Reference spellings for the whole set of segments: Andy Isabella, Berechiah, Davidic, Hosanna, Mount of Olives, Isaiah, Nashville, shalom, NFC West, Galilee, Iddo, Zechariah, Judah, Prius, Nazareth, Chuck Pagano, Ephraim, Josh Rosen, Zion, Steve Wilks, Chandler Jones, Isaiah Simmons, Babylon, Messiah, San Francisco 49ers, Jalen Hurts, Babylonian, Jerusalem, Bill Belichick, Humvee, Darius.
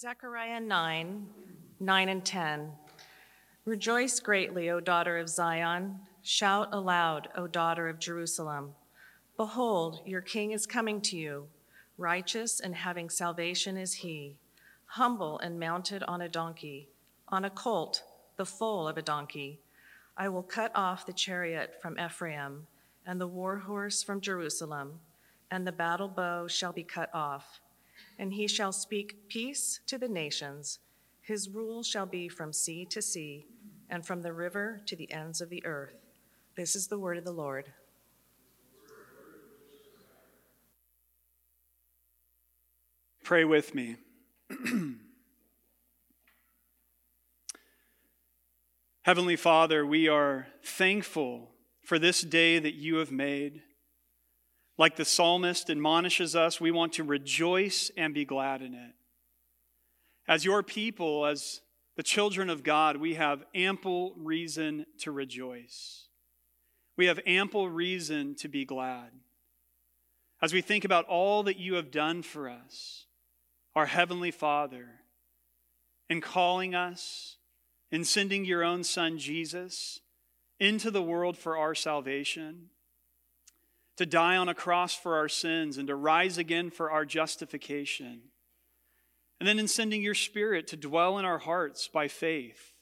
Zechariah 9:9 and 10. Rejoice greatly, O daughter of Zion. Shout aloud, O daughter of Jerusalem. Behold, your king is coming to you. Righteous and having salvation is he, humble and mounted on a donkey, on a colt, the foal of a donkey. I will cut off the chariot from Ephraim and the war horse from Jerusalem, and the battle bow shall be cut off. And he shall speak peace to the nations. His rule shall be from sea to sea and from the river to the ends of the earth. This is the word of the Lord. Pray with me. Heavenly Father, we are thankful for this day that you have made. Like the psalmist admonishes us, we want to rejoice and be glad in it. As your people, as the children of God, we have ample reason to rejoice. We have ample reason to be glad. As we think about all that you have done for us, our Heavenly Father, in calling us, in sending your own Son, Jesus, into the world for our salvation, to die on a cross for our sins and to rise again for our justification. And then in sending your Spirit to dwell in our hearts by faith.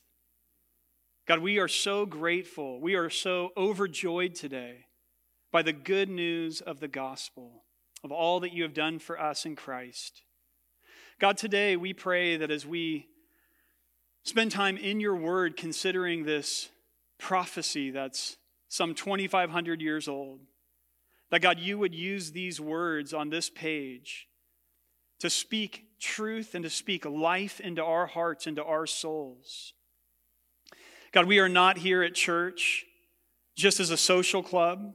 God, we are so grateful. We are so overjoyed today by the good news of the gospel, of all that you have done for us in Christ. God, today we pray that as we spend time in your word considering this prophecy that's some 2,500 years old, that God, you would use these words on this page to speak truth and to speak life into our hearts, into our souls. God, we are not here at church just as a social club.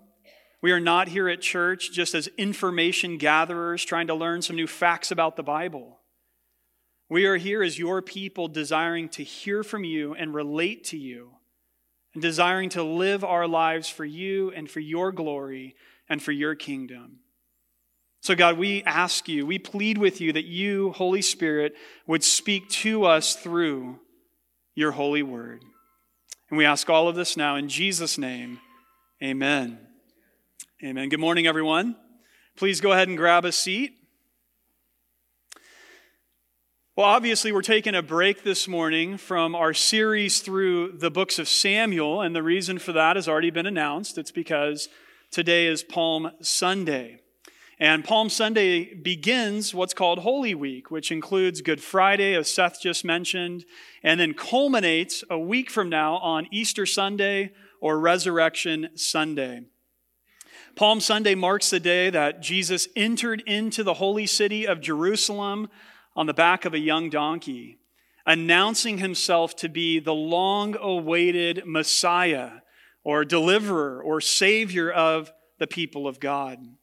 We are not here at church just as information gatherers trying to learn some new facts about the Bible. We are here as your people desiring to hear from you and relate to you and desiring to live our lives for you and for your glory and for your kingdom. So God, we ask you, we plead with you that you, Holy Spirit, would speak to us through your holy word. And we ask all of this now in Jesus' name, amen. Amen. Good morning, everyone. Please go ahead and grab a seat. Well, obviously, we're taking a break this morning from our series through the books of Samuel, and the reason for that has already been announced. It's because today is Palm Sunday, and Palm Sunday begins what's called Holy Week, which includes Good Friday, as Seth just mentioned, and then culminates a week from now on Easter Sunday or Resurrection Sunday. Palm Sunday marks the day that Jesus entered into the holy city of Jerusalem on the back of a young donkey, announcing himself to be the long-awaited Messiah, or deliverer, or savior of the people of God. And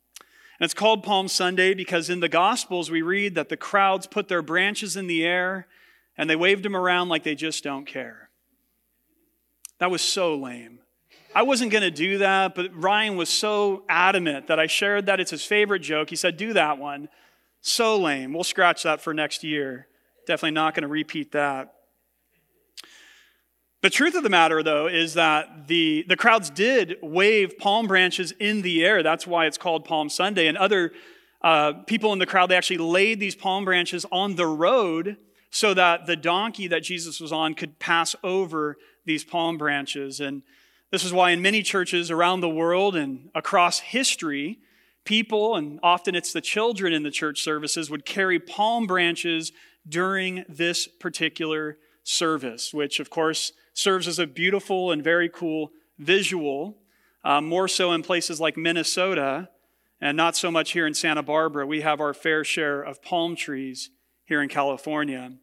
it's called Palm Sunday because in the Gospels we read that the crowds put their branches in the air and they waved them around like they just don't care. That was so lame. I wasn't going to do that, but Ryan was so adamant that I shared that. It's his favorite joke. He said, do that one. So lame. We'll scratch that for next year. Definitely not going to repeat that. The truth of the matter, though, is that the crowds did wave palm branches in the air. That's why it's called Palm Sunday. And other people in the crowd, they actually laid these palm branches on the road so that the donkey that Jesus was on could pass over these palm branches. And this is why in many churches around the world and across history, people, and often it's the children in the church services, would carry palm branches during this particular service, which, of course, serves as a beautiful and very cool visual, more so in places like Minnesota and not so much here in Santa Barbara. We have our fair share of palm trees here in California.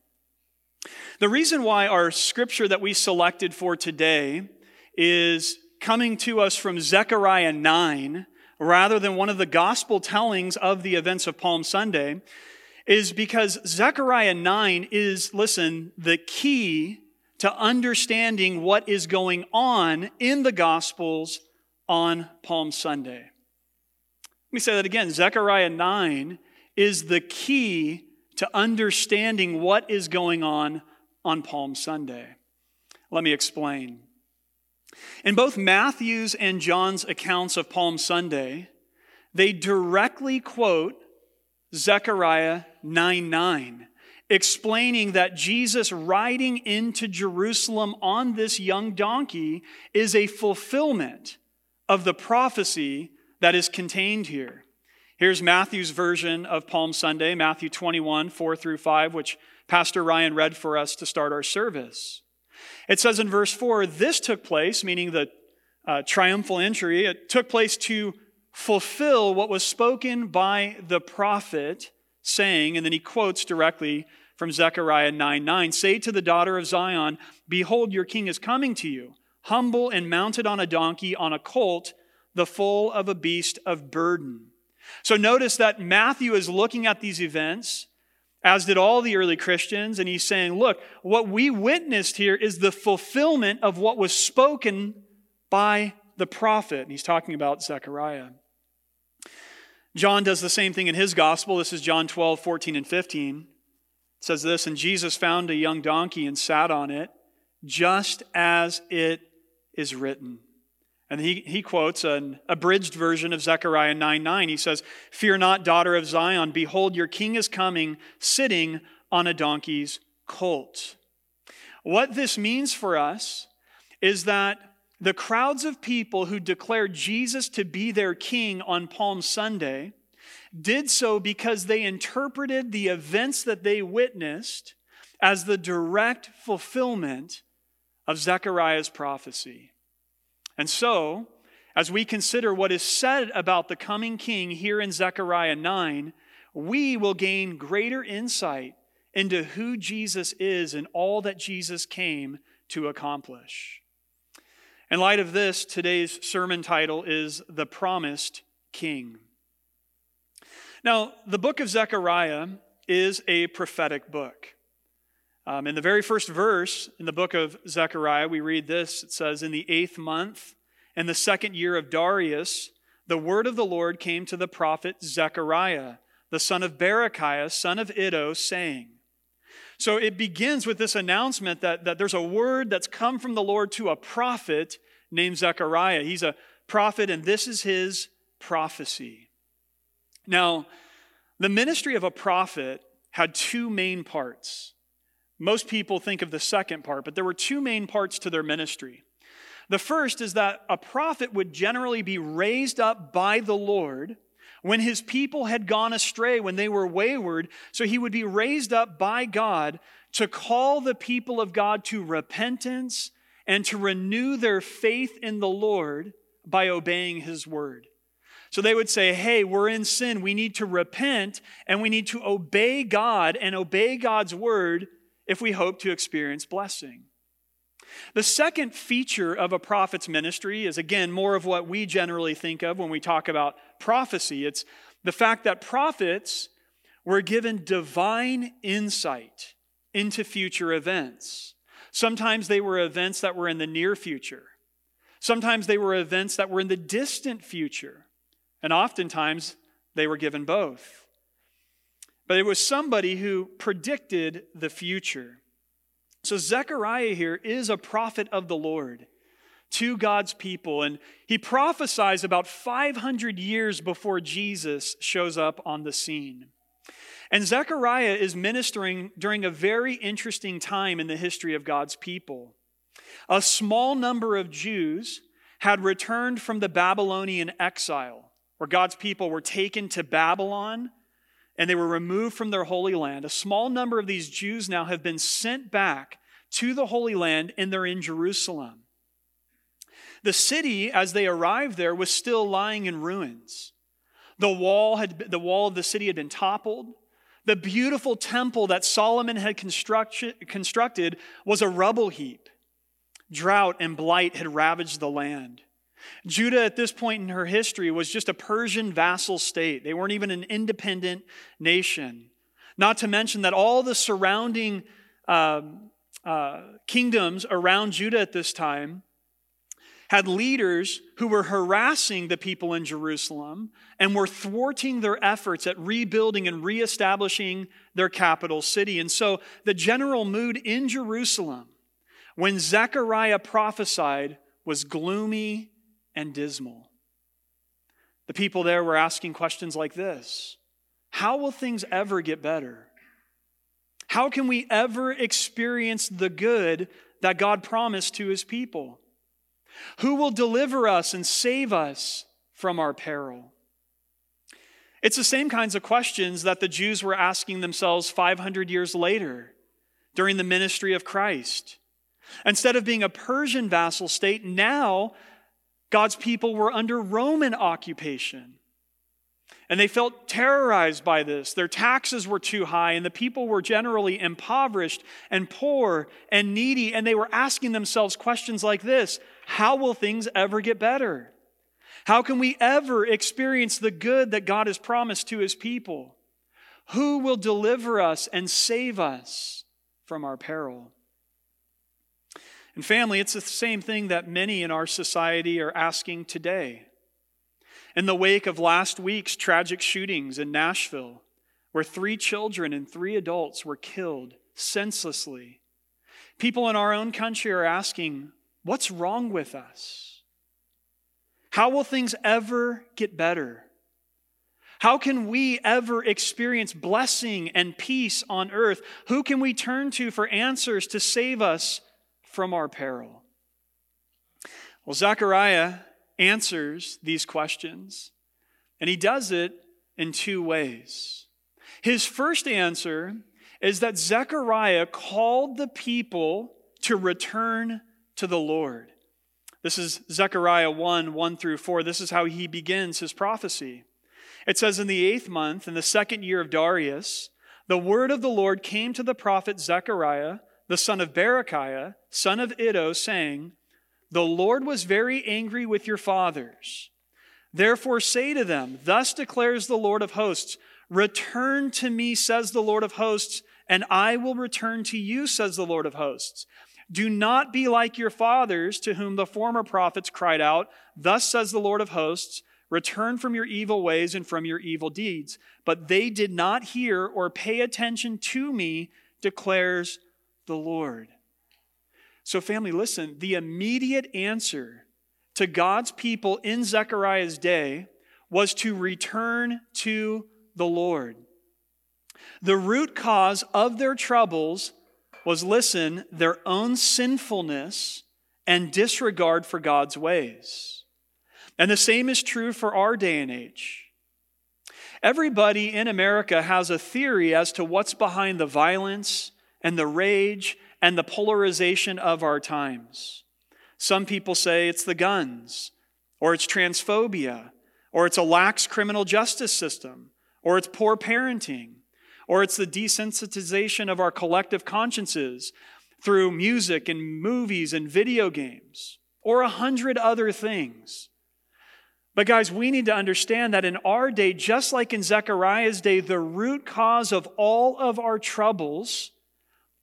The reason why our scripture that we selected for today is coming to us from Zechariah 9 rather than one of the gospel tellings of the events of Palm Sunday is because Zechariah 9 is, listen, the key to understanding what is going on in the Gospels on Palm Sunday. Let me say that again. Zechariah 9 is the key to understanding what is going on Palm Sunday. Let me explain. In both Matthew's and John's accounts of Palm Sunday, they directly quote Zechariah 9:9, explaining that Jesus riding into Jerusalem on this young donkey is a fulfillment of the prophecy that is contained here. Here's Matthew's version of Palm Sunday, Matthew 21, 4 through 5, which Pastor Ryan read for us to start our service. It says in verse 4, this took place, meaning the triumphal entry, it took place to fulfill what was spoken by the prophet, saying, and then he quotes directly from Zechariah 9:9, say to the daughter of Zion, behold, your king is coming to you, humble and mounted on a donkey, on a colt, the foal of a beast of burden. So notice that Matthew is looking at these events, as did all the early Christians, and he's saying, look, what we witnessed here is the fulfillment of what was spoken by the prophet. And he's talking about Zechariah. John does the same thing in his gospel. This is John 12, 14, and 15. It says this, and Jesus found a young donkey and sat on it, just as it is written. And he quotes an abridged version of Zechariah 9:9. He says, fear not, daughter of Zion. Behold, your king is coming, sitting on a donkey's colt. What this means for us is that the crowds of people who declared Jesus to be their king on Palm Sunday did so because they interpreted the events that they witnessed as the direct fulfillment of Zechariah's prophecy. And so, as we consider what is said about the coming king here in Zechariah 9, we will gain greater insight into who Jesus is and all that Jesus came to accomplish. In light of this, today's sermon title is The Promised King. Now, the book of Zechariah is a prophetic book. In the very first verse in the book of Zechariah, we read this. It says, in the 8th month, in the 2nd year of Darius, the word of the Lord came to the prophet Zechariah, the son of Berechiah, son of Iddo, saying. So it begins with this announcement that there's a word that's come from the Lord to a prophet named Zechariah. He's a prophet, and this is his prophecy. Now, the ministry of a prophet had two main parts. Most people think of the second part, but there were two main parts to their ministry. The first is that a prophet would generally be raised up by the Lord when his people had gone astray, when they were wayward. So he would be raised up by God to call the people of God to repentance and to renew their faith in the Lord by obeying his word. So they would say, hey, we're in sin. We need to repent and we need to obey God and obey God's word if we hope to experience blessing. The second feature of a prophet's ministry is, again, more of what we generally think of when we talk about prophecy. It's the fact that prophets were given divine insight into future events. Sometimes they were events that were in the near future. Sometimes they were events that were in the distant future. And oftentimes they were given both. But it was somebody who predicted the future. So Zechariah here is a prophet of the Lord to God's people. And he prophesies about 500 years before Jesus shows up on the scene. And Zechariah is ministering during a very interesting time in the history of God's people. A small number of Jews had returned from the Babylonian exile, where God's people were taken to Babylon, and they were removed from their holy land. A small number of these Jews now have been sent back to the Holy Land, and they're in Jerusalem. The city, as they arrived there, was still lying in ruins. The wall of the city had been toppled. The beautiful temple that Solomon had constructed was a rubble heap. Drought and blight had ravaged the land. Judah, at this point in her history, was just a Persian vassal state. They weren't even an independent nation. Not to mention that all the surrounding kingdoms around Judah at this time had leaders who were harassing the people in Jerusalem and were thwarting their efforts at rebuilding and reestablishing their capital city. And so the general mood in Jerusalem when Zechariah prophesied was gloomy and dismal. The people there were asking questions like this: how will things ever get better? How can we ever experience the good that God promised to his people? Who will deliver us and save us from our peril? It's the same kinds of questions that the Jews were asking themselves 500 years later during the ministry of Christ. Instead of being a Persian vassal state, now God's people were under Roman occupation. And they felt terrorized by this. Their taxes were too high, and the people were generally impoverished and poor and needy. And they were asking themselves questions like this: how will things ever get better? How can we ever experience the good that God has promised to his people? Who will deliver us and save us from our peril? And family, it's the same thing that many in our society are asking today. In the wake of last week's tragic shootings in Nashville, where 3 children and 3 adults were killed senselessly, people in our own country are asking, what's wrong with us? How will things ever get better? How can we ever experience blessing and peace on earth? Who can we turn to for answers to save us from our peril? Well, Zechariah answers these questions, and he does it in 2 ways. His first answer is that Zechariah called the people to return to the Lord. This is Zechariah 1:1-4. This is how he begins his prophecy. It says, in the 8th month, in the 2nd year of Darius, the word of the Lord came to the prophet Zechariah, the son of Berechiah, son of Iddo, saying, the Lord was very angry with your fathers. Therefore say to them, thus declares the Lord of hosts, return to me, says the Lord of hosts, and I will return to you, says the Lord of hosts. Do not be like your fathers, to whom the former prophets cried out, thus says the Lord of hosts, return from your evil ways and from your evil deeds. But they did not hear or pay attention to me, declares the Lord. So family, listen, the immediate answer to God's people in Zechariah's day was to return to the Lord. The root cause of their troubles was, listen, their own sinfulness and disregard for God's ways. And the same is true for our day and age. Everybody in America has a theory as to what's behind the violence and the rage and the polarization of our times. Some people say it's the guns, or it's transphobia, or it's a lax criminal justice system, or it's poor parenting, or it's the desensitization of our collective consciences through music and movies and video games, or 100 other things. But guys, we need to understand that in our day, just like in Zechariah's day, the root cause of all of our troubles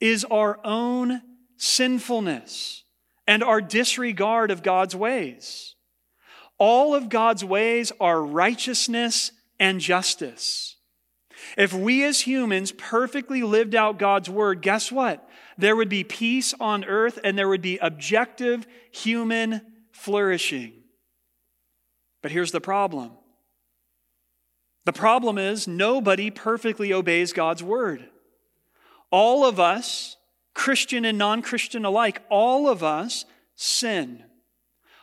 is our own sinfulness and our disregard of God's ways. All of God's ways are righteousness and justice. If we as humans perfectly lived out God's word, guess what? There would be peace on earth and there would be objective human flourishing. But here's the problem. The problem is nobody perfectly obeys God's word. All of us, Christian and non-Christian alike, all of us sin.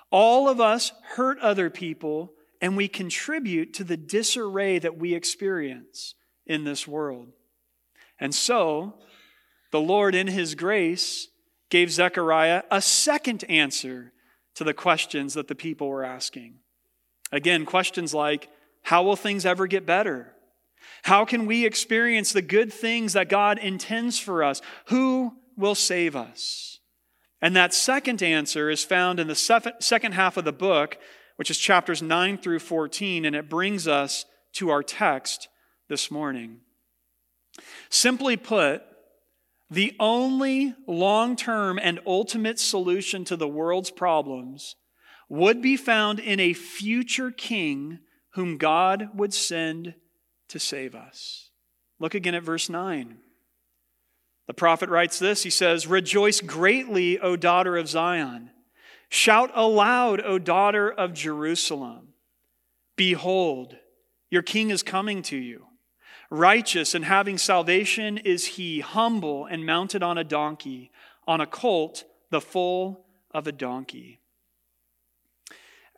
All of us hurt other people, and we contribute to the disarray that we experience in this world. And so, the Lord in his grace gave Zechariah a second answer to the questions that the people were asking. Again, questions like, how will things ever get better? How can we experience the good things that God intends for us? Who will save us? And that second answer is found in the second half of the book, which is chapters 9-14, and it brings us to our text this morning. Simply put, the only long-term and ultimate solution to the world's problems would be found in a future king whom God would send to save us. Look again at verse 9. The prophet writes this. He says, "Rejoice greatly, O daughter of Zion. Shout aloud, O daughter of Jerusalem. Behold, your king is coming to you. Righteous and having salvation is he, humble and mounted on a donkey, on a colt, the foal of a donkey."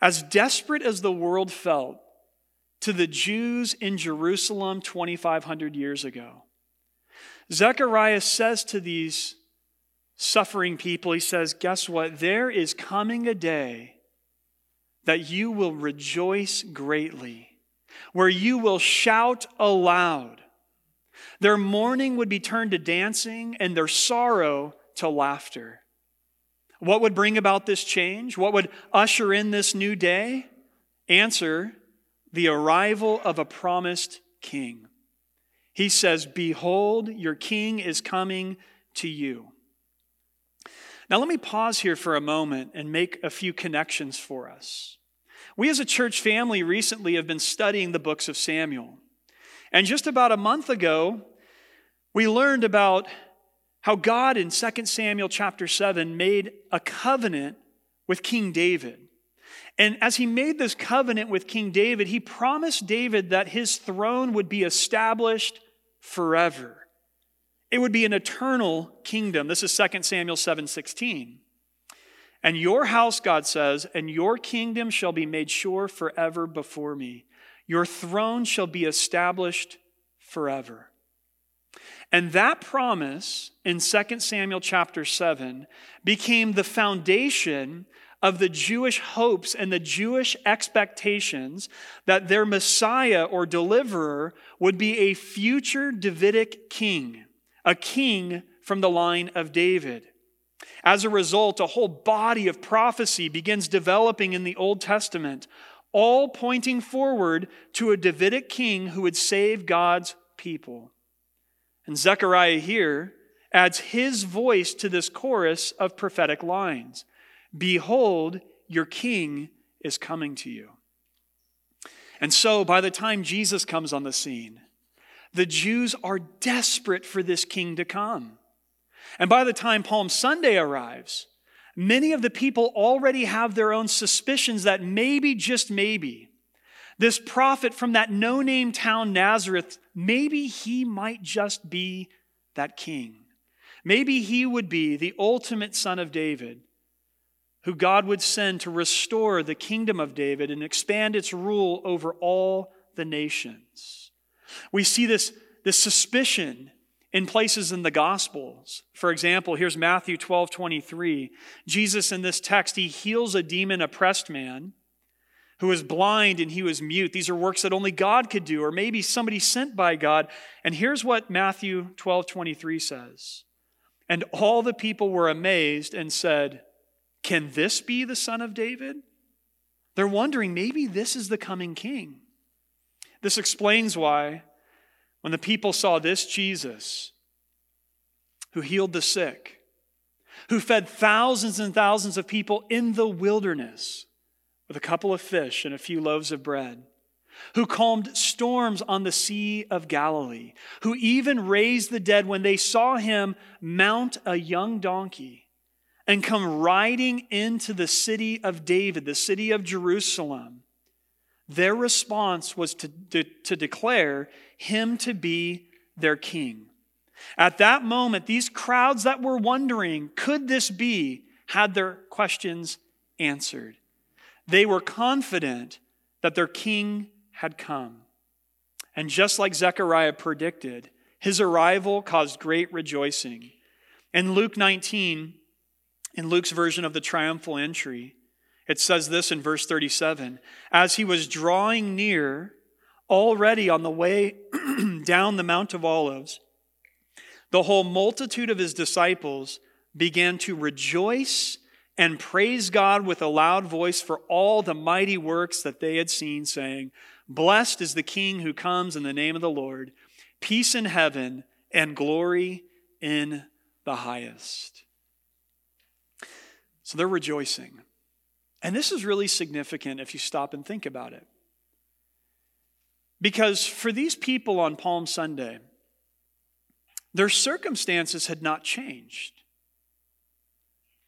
As desperate as the world felt to the Jews in Jerusalem 2,500 years ago, Zechariah says to these suffering people, he says, guess what? There is coming a day that you will rejoice greatly, where you will shout aloud. Their mourning would be turned to dancing and their sorrow to laughter. What would bring about this change? What would usher in this new day? Answer, the arrival of a promised king. He says, "Behold, your king is coming to you." Now let me pause here for a moment and make a few connections for us. We as a church family recently have been studying the books of Samuel. And just about a month ago, we learned about how God in 2 Samuel chapter 7 made a covenant with King David. And as he made this covenant with King David, he promised David that his throne would be established forever. It would be an eternal kingdom. This is 2 Samuel 7:16. "And your house," God says, "and your kingdom shall be made sure forever before me. Your throne shall be established forever." And that promise in 2 Samuel chapter 7 became the foundation of the Jewish hopes and the Jewish expectations that their Messiah or deliverer would be a future Davidic king, a king from the line of David. As a result, a whole body of prophecy begins developing in the Old Testament, all pointing forward to a Davidic king who would save God's people. And Zechariah here adds his voice to this chorus of prophetic lines. "Behold, your king is coming to you." And so by the time Jesus comes on the scene, the Jews are desperate for this king to come. And by the time Palm Sunday arrives, many of the people already have their own suspicions that maybe, just maybe, this prophet from that no-name town Nazareth, maybe he might just be that king. Maybe he would be the ultimate son of David, who God would send to restore the kingdom of David and expand its rule over all the nations. We see this suspicion in places in the Gospels. For example, here's Matthew 12:23. Jesus in this text, he heals a demon-oppressed man who was blind and he was mute. These are works that only God could do, or maybe somebody sent by God. And here's what Matthew 12:23 says. "And all the people were amazed and said, 'Can this be the son of David?'" They're wondering, maybe this is the coming king. This explains why, when the people saw this Jesus, who healed the sick, who fed thousands and thousands of people in the wilderness with a couple of fish and a few loaves of bread, who calmed storms on the Sea of Galilee, who even raised the dead, when they saw him mount a young donkey and come riding into the city of David, the city of Jerusalem, their response was to declare him to be their king. At that moment, these crowds that were wondering, could this be, had their questions answered. They were confident that their king had come. And just like Zechariah predicted, his arrival caused great rejoicing. In Luke 19, in Luke's version of the triumphal entry, it says this in verse 37, "As he was drawing near, already on the way down the Mount of Olives, the whole multitude of his disciples began to rejoice and praise God with a loud voice for all the mighty works that they had seen, saying, 'Blessed is the King who comes in the name of the Lord, peace in heaven and glory in the highest.'" So they're rejoicing. And this is really significant if you stop and think about it. Because for these people on Palm Sunday, their circumstances had not changed.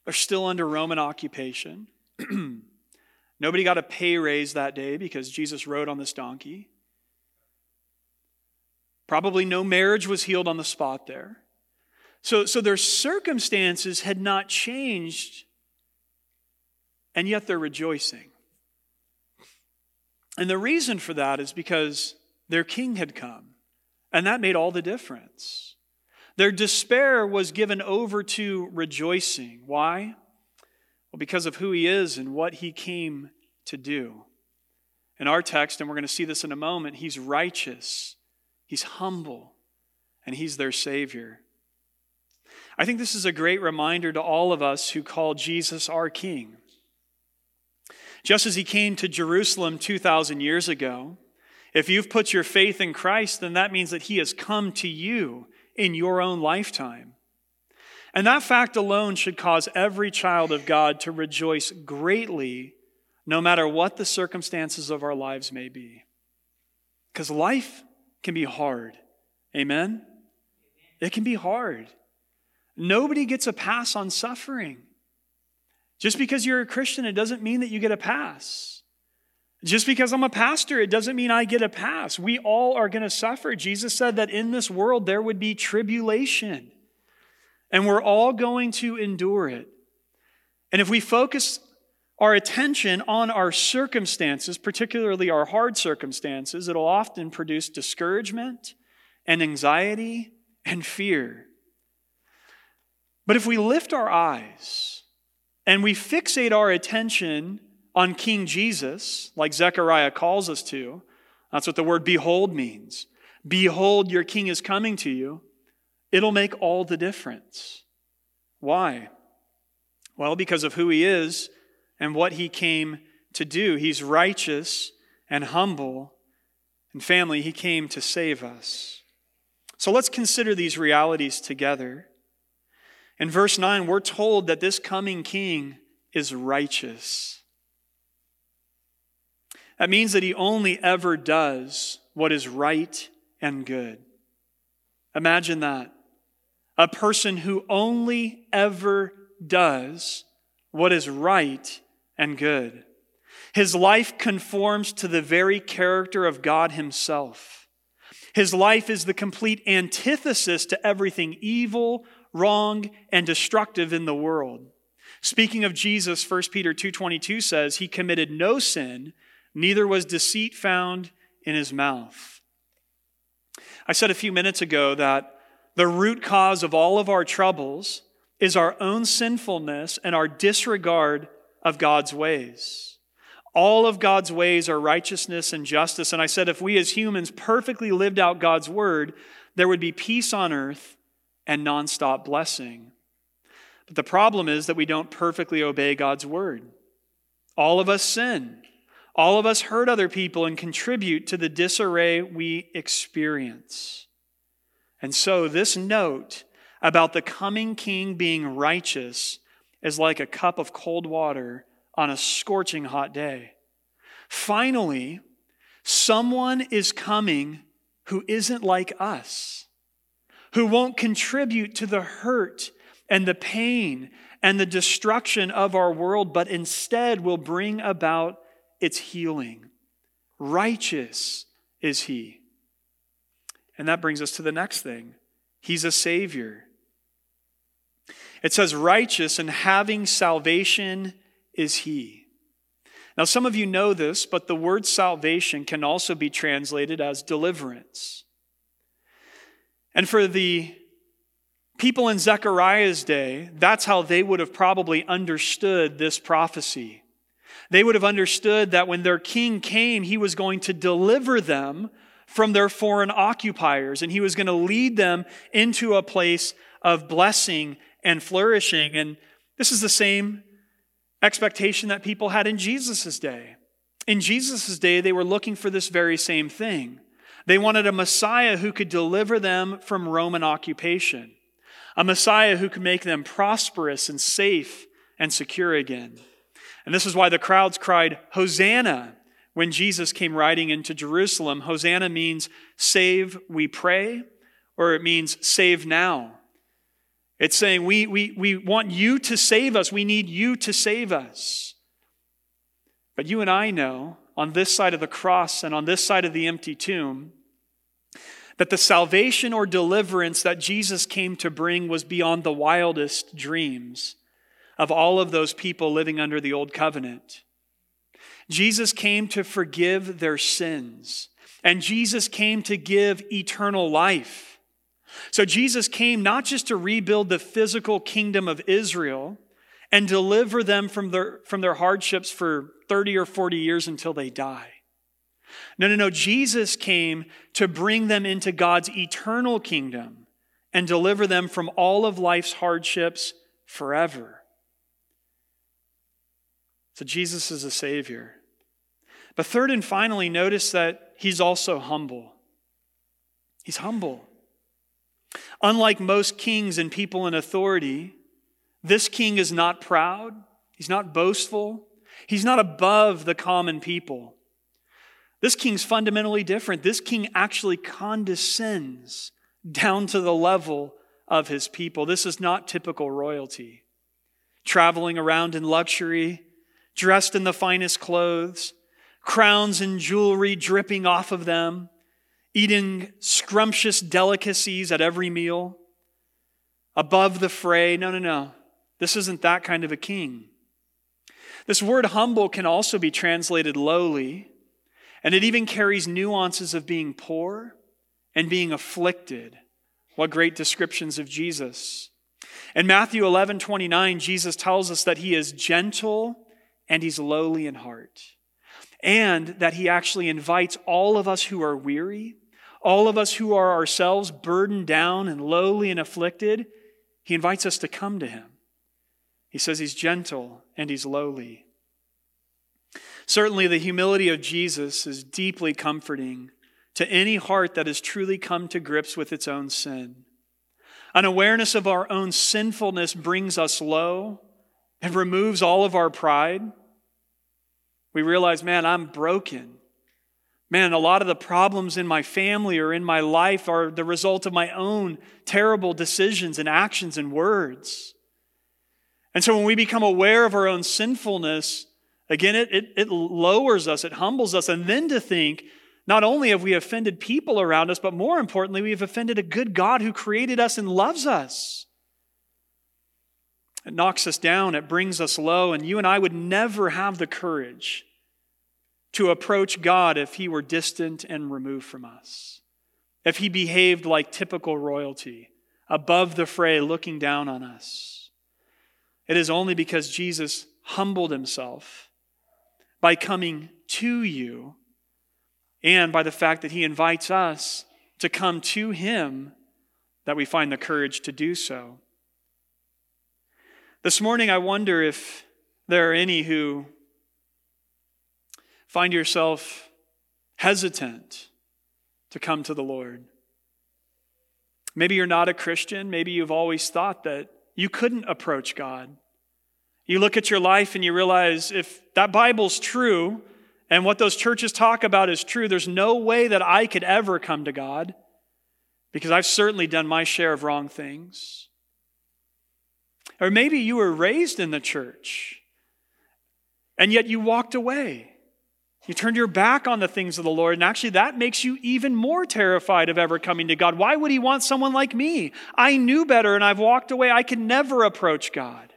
They're still under Roman occupation. Nobody got a pay raise that day because Jesus rode on this donkey. Probably no marriage was healed on the spot there. So their circumstances had not changed, and yet they're rejoicing. And the reason for that is because their king had come, and that made all the difference. Their despair was given over to rejoicing. Why? Well, because of who he is and what he came to do. In our text, and we're going to see this in a moment, he's righteous, he's humble, and he's their Savior. I think this is a great reminder to all of us who call Jesus our King. Just as he came to Jerusalem 2,000 years ago, if you've put your faith in Christ, then that means that he has come to you in your own lifetime. And that fact alone should cause every child of God to rejoice greatly, no matter what the circumstances of our lives may be. Because life can be hard. Amen? It can be hard. Nobody gets a pass on suffering. Just because you're a Christian, it doesn't mean that you get a pass. Just because I'm a pastor, it doesn't mean I get a pass. We all are going to suffer. Jesus said that in this world there would be tribulation. And we're all going to endure it. And if we focus our attention on our circumstances, particularly our hard circumstances, it'll often produce discouragement and anxiety and fear. But if we lift our eyes and we fixate our attention on King Jesus, like Zechariah calls us to, that's what the word behold means. Behold, your king is coming to you. It'll make all the difference. Why? Well, because of who he is and what he came to do. He's righteous and humble. And family, he came to save us. So let's consider these realities together. In verse 9, we're told that this coming king is righteous. That means that he only ever does what is right and good. Imagine that. A person who only ever does what is right and good. His life conforms to the very character of God himself. His life is the complete antithesis to everything evil, wrong, and destructive in the world. Speaking of Jesus, 1 Peter 2:22 says, he committed no sin, neither was deceit found in his mouth. I said a few minutes ago that the root cause of all of our troubles is our own sinfulness and our disregard of God's ways. All of God's ways are righteousness and justice. And I said if we as humans perfectly lived out God's word, there would be peace on earth and nonstop blessing. But the problem is that we don't perfectly obey God's word. All of us sin. All of us hurt other people and contribute to the disarray we experience. And so this note about the coming king being righteous is like a cup of cold water on a scorching hot day. Finally, someone is coming who isn't like us, who won't contribute to the hurt and the pain and the destruction of our world, but instead will bring about it's healing. Righteous is he. And that brings us to the next thing. He's a Savior. It says righteous and having salvation is he. Now some of you know this, but the word salvation can also be translated as deliverance. And for the people in Zechariah's day, that's how they would have probably understood this prophecy. They would have understood that when their king came, he was going to deliver them from their foreign occupiers, and he was going to lead them into a place of blessing and flourishing. And this is the same expectation that people had in Jesus' day. In Jesus' day, they were looking for this very same thing. They wanted a Messiah who could deliver them from Roman occupation, a Messiah who could make them prosperous and safe and secure again. And this is why the crowds cried, Hosanna, when Jesus came riding into Jerusalem. Hosanna means save, we pray, or it means save now. It's saying we want you to save us. We need you to save us. But you and I know on this side of the cross and on this side of the empty tomb that the salvation or deliverance that Jesus came to bring was beyond the wildest dreams of all of those people living under the old covenant. Jesus came to forgive their sins, and Jesus came to give eternal life. So Jesus came not just to rebuild the physical kingdom of Israel and deliver them from their hardships for 30 or 40 years until they die. No. Jesus came to bring them into God's eternal kingdom and deliver them from all of life's hardships forever. So Jesus is a Savior. But third and finally, notice that he's also humble. He's humble. Unlike most kings and people in authority, this king is not proud. He's not boastful. He's not above the common people. This king's fundamentally different. This king actually condescends down to the level of his people. This is not typical royalty. Traveling around in luxury, dressed in the finest clothes, crowns and jewelry dripping off of them, eating scrumptious delicacies at every meal, above the fray. No. This isn't that kind of a king. This word humble can also be translated lowly, and it even carries nuances of being poor and being afflicted. What great descriptions of Jesus. In Matthew 11:29, Jesus tells us that he is gentle and he's lowly in heart, and that he actually invites all of us who are weary, all of us who are ourselves burdened down and lowly and afflicted. He invites us to come to him. He says he's gentle and he's lowly. Certainly the humility of Jesus is deeply comforting to any heart that has truly come to grips with its own sin. An awareness of our own sinfulness brings us low and removes all of our pride. We realize, man, I'm broken. Man, a lot of the problems in my family or in my life are the result of my own terrible decisions and actions and words. And so when we become aware of our own sinfulness, again, it lowers us, it humbles us. And then to think, not only have we offended people around us, but more importantly, we have offended a good God who created us and loves us. It knocks us down, it brings us low, and you and I would never have the courage to approach God if he were distant and removed from us, if he behaved like typical royalty, above the fray, looking down on us. It is only because Jesus humbled himself by coming to you and by the fact that he invites us to come to him that we find the courage to do so. This morning, I wonder if there are any who find yourself hesitant to come to the Lord. Maybe you're not a Christian. Maybe you've always thought that you couldn't approach God. You look at your life and you realize if that Bible's true and what those churches talk about is true, there's no way that I could ever come to God because I've certainly done my share of wrong things. Or maybe you were raised in the church and yet you walked away. You turned your back on the things of the Lord, and actually that makes you even more terrified of ever coming to God. Why would he want someone like me? I knew better and I've walked away. I can never approach God.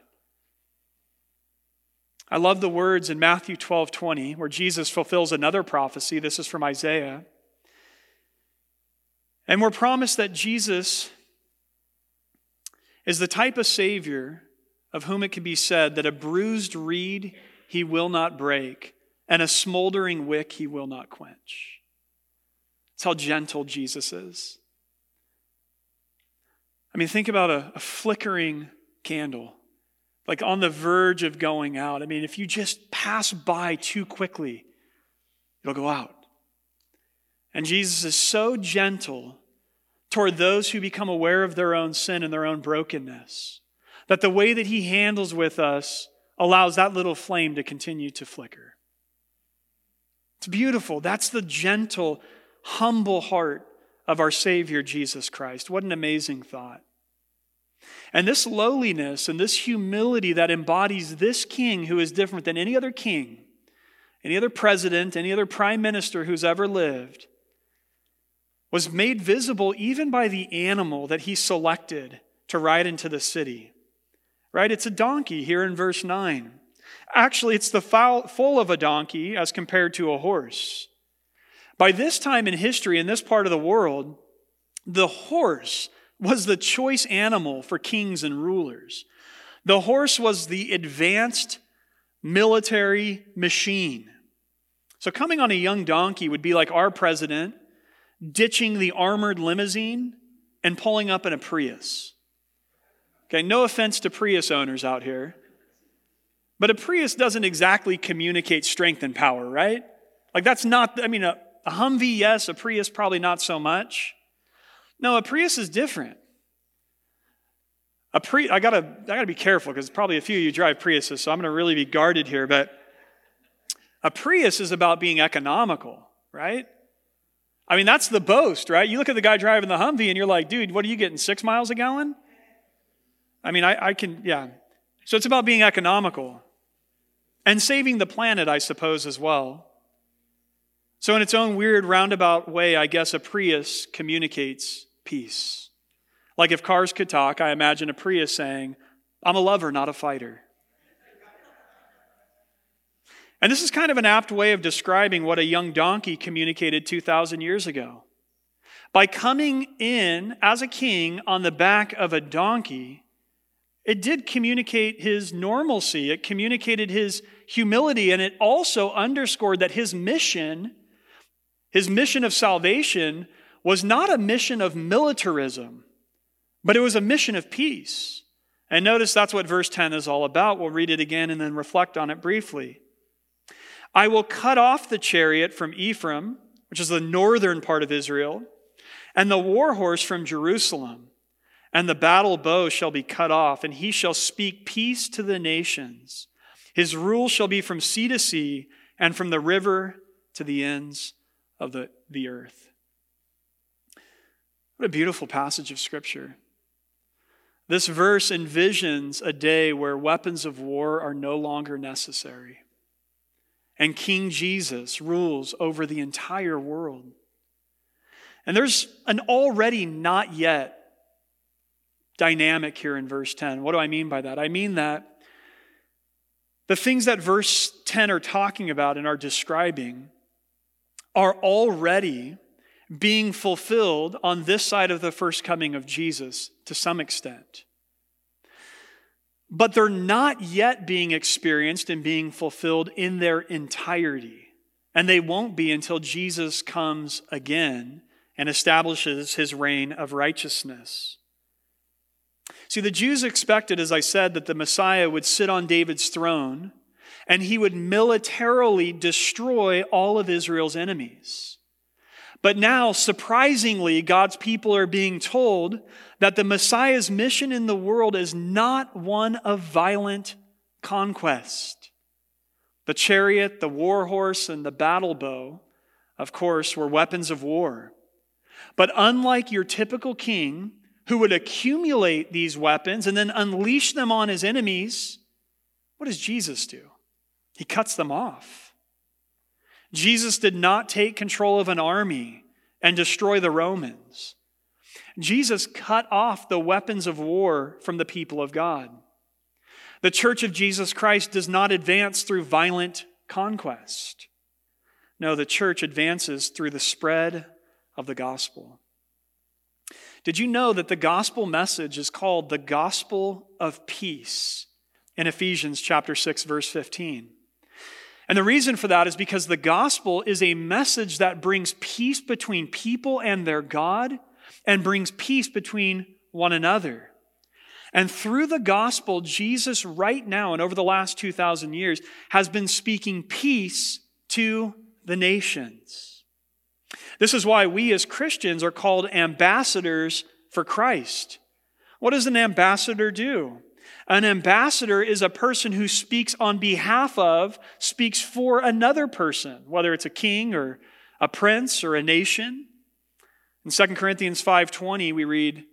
I love the words in Matthew 12:20, where Jesus fulfills another prophecy. This is from Isaiah. And we're promised that Jesus is the type of Savior of whom it can be said that a bruised reed he will not break, and a smoldering wick he will not quench. That's how gentle Jesus is. I mean, think about a flickering candle, like on the verge of going out. I mean, if you just pass by too quickly, it'll go out. And Jesus is so gentle toward those who become aware of their own sin and their own brokenness, that the way that he handles with us allows that little flame to continue to flicker. It's beautiful. That's the gentle, humble heart of our Savior, Jesus Christ. What an amazing thought. And this lowliness and this humility that embodies this king who is different than any other king, any other president, any other prime minister who's ever lived, was made visible even by the animal that he selected to ride into the city. Right? It's a donkey here in verse 9. Actually, it's the foal of a donkey as compared to a horse. By this time in history, in this part of the world, the horse was the choice animal for kings and rulers. The horse was the advanced military machine. So coming on a young donkey would be like our president ditching the armored limousine and pulling up in a Prius. Okay, no offense to Prius owners out here. But a Prius doesn't exactly communicate strength and power, right? Like that's not, a Humvee, yes, a Prius probably not so much. No, a Prius is different. I gotta be careful because probably a few of you drive Priuses, so I'm gonna really be guarded here, but a Prius is about being economical, right? That's the boast, right? You look at the guy driving the Humvee and you're like, dude, what are you getting, 6 miles a gallon? So it's about being economical and saving the planet, I suppose, as well. So in its own weird roundabout way, I guess a Prius communicates peace. Like if cars could talk, I imagine a Prius saying, I'm a lover, not a fighter. And this is kind of an apt way of describing what a young donkey communicated 2,000 years ago. By coming in as a king on the back of a donkey, it did communicate his normalcy. It communicated his humility. And it also underscored that his mission of salvation was not a mission of militarism, but it was a mission of peace. And notice that's what verse 10 is all about. We'll read it again and then reflect on it briefly. I will cut off the chariot from Ephraim, which is the northern part of Israel, and the war horse from Jerusalem. And the battle bow shall be cut off, and he shall speak peace to the nations. His rule shall be from sea to sea, and from the river to the ends of the earth. What a beautiful passage of Scripture. This verse envisions a day where weapons of war are no longer necessary. And King Jesus rules over the entire world. And there's an already not yet dynamic here in verse 10. What do I mean by that? I mean that the things that verse 10 are talking about and are describing are already being fulfilled on this side of the first coming of Jesus to some extent. But they're not yet being experienced and being fulfilled in their entirety. And they won't be until Jesus comes again and establishes his reign of righteousness. See, the Jews expected, as I said, that the Messiah would sit on David's throne and he would militarily destroy all of Israel's enemies. But now, surprisingly, God's people are being told that the Messiah's mission in the world is not one of violent conquest. The chariot, the war horse, and the battle bow, of course, were weapons of war. But unlike your typical king, who would accumulate these weapons and then unleash them on his enemies, what does Jesus do? He cuts them off. Jesus did not take control of an army and destroy the Romans. Jesus cut off the weapons of war from the people of God. The church of Jesus Christ does not advance through violent conquest. No, the church advances through the spread of the gospel. Did you know that the gospel message is called the gospel of peace in Ephesians chapter 6, verse 15? And the reason for that is because the gospel is a message that brings peace between people and their God and brings peace between one another. And through the gospel, Jesus right now and over the last 2,000 years has been speaking peace to the nations. This is why we as Christians are called ambassadors for Christ. What does an ambassador do? An ambassador is a person who speaks on behalf of, speaks for another person, whether it's a king or a prince or a nation. In 2 Corinthians 5:20, we read,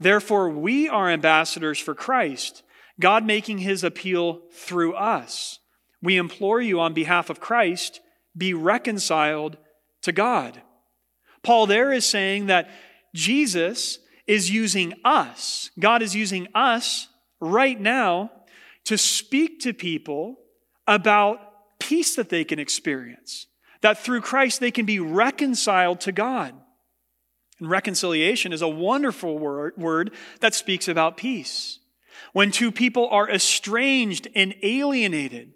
"Therefore we are ambassadors for Christ, God making his appeal through us. We implore you on behalf of Christ, be reconciled to God." Paul there is saying that Jesus is using us, God is using us right now to speak to people about peace that they can experience, that through Christ they can be reconciled to God. And reconciliation is a wonderful word that speaks about peace. When two people are estranged and alienated,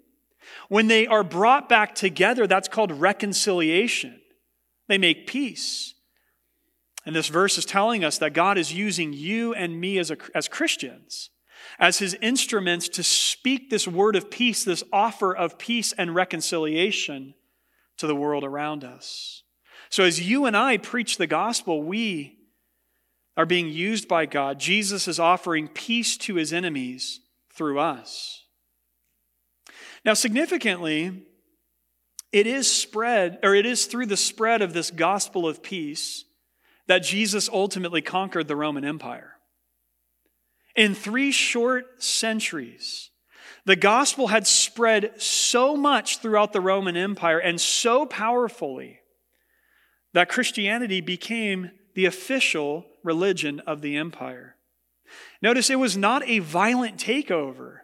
when they are brought back together, that's called reconciliation. They make peace. And this verse is telling us that God is using you and me as Christians, as his instruments to speak this word of peace, this offer of peace and reconciliation to the world around us. So as you and I preach the gospel, we are being used by God. Jesus is offering peace to his enemies through us. Now, significantly, it is through the spread of this gospel of peace that Jesus ultimately conquered the Roman Empire. In 3 short centuries, the gospel had spread so much throughout the Roman Empire and so powerfully that Christianity became the official religion of the empire. Notice it was not a violent takeover.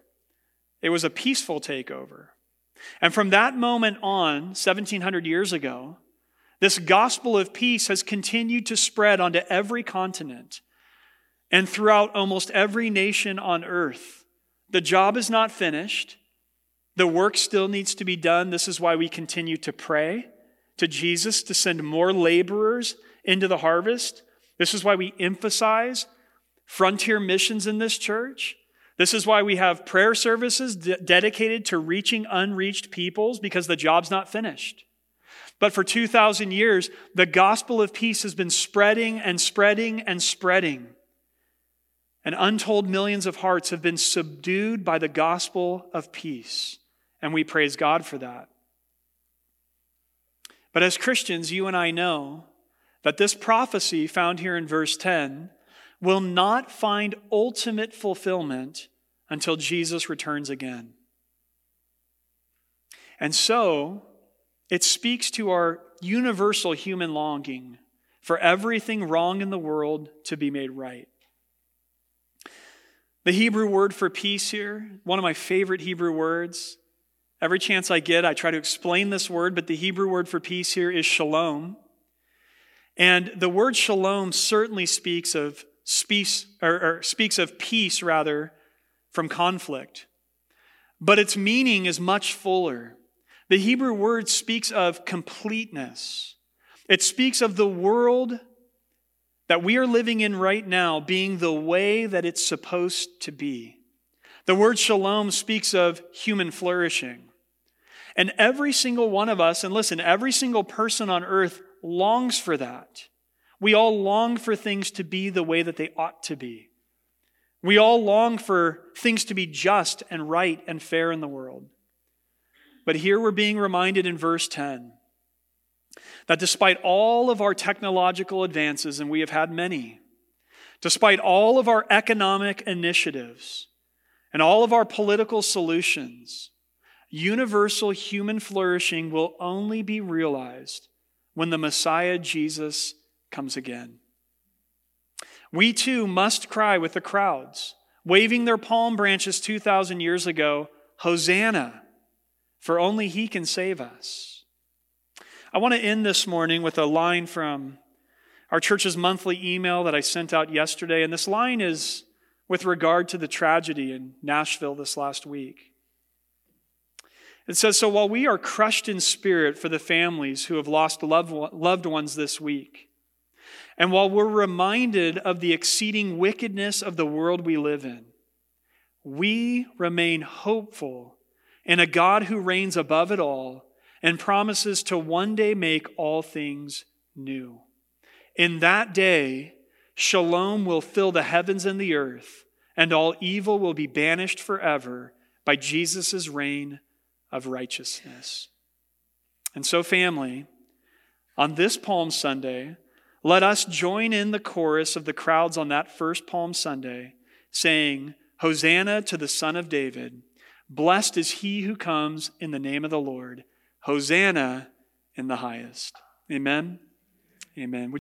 It was a peaceful takeover. And from that moment on, 1,700 years ago, this gospel of peace has continued to spread onto every continent and throughout almost every nation on earth. The job is not finished. The work still needs to be done. This is why we continue to pray to Jesus to send more laborers into the harvest. This is why we emphasize frontier missions in this church. This is why we have prayer services dedicated to reaching unreached peoples, because the job's not finished. But for 2,000 years, the gospel of peace has been spreading and spreading and spreading. And untold millions of hearts have been subdued by the gospel of peace. And we praise God for that. But as Christians, you and I know that this prophecy found here in verse 10 will not find ultimate fulfillment until Jesus returns again. And so, it speaks to our universal human longing for everything wrong in the world to be made right. The Hebrew word for peace here, one of my favorite Hebrew words. Every chance I get, I try to explain this word, but the Hebrew word for peace here is shalom. And the word shalom certainly speaks of peace from conflict. But its meaning is much fuller. The Hebrew word speaks of completeness. It speaks of the world that we are living in right now being the way that it's supposed to be. The word shalom speaks of human flourishing. And every single one of us, and listen, every single person on earth longs for that. We all long for things to be the way that they ought to be. We all long for things to be just and right and fair in the world. But here we're being reminded in verse 10 that despite all of our technological advances, and we have had many, despite all of our economic initiatives and all of our political solutions, universal human flourishing will only be realized when the Messiah Jesus comes again. We too must cry with the crowds, waving their palm branches 2,000 years ago, "Hosanna," for only he can save us. I want to end this morning with a line from our church's monthly email that I sent out yesterday, and this line is with regard to the tragedy in Nashville this last week. It says, "So while we are crushed in spirit for the families who have lost loved ones this week, and while we're reminded of the exceeding wickedness of the world we live in, we remain hopeful in a God who reigns above it all and promises to one day make all things new. In that day, shalom will fill the heavens and the earth, and all evil will be banished forever by Jesus' reign of righteousness. And so, family, on this Palm Sunday, let us join in the chorus of the crowds on that first Palm Sunday, saying, Hosanna to the Son of David. Blessed is he who comes in the name of the Lord. Hosanna in the highest. Amen. Amen.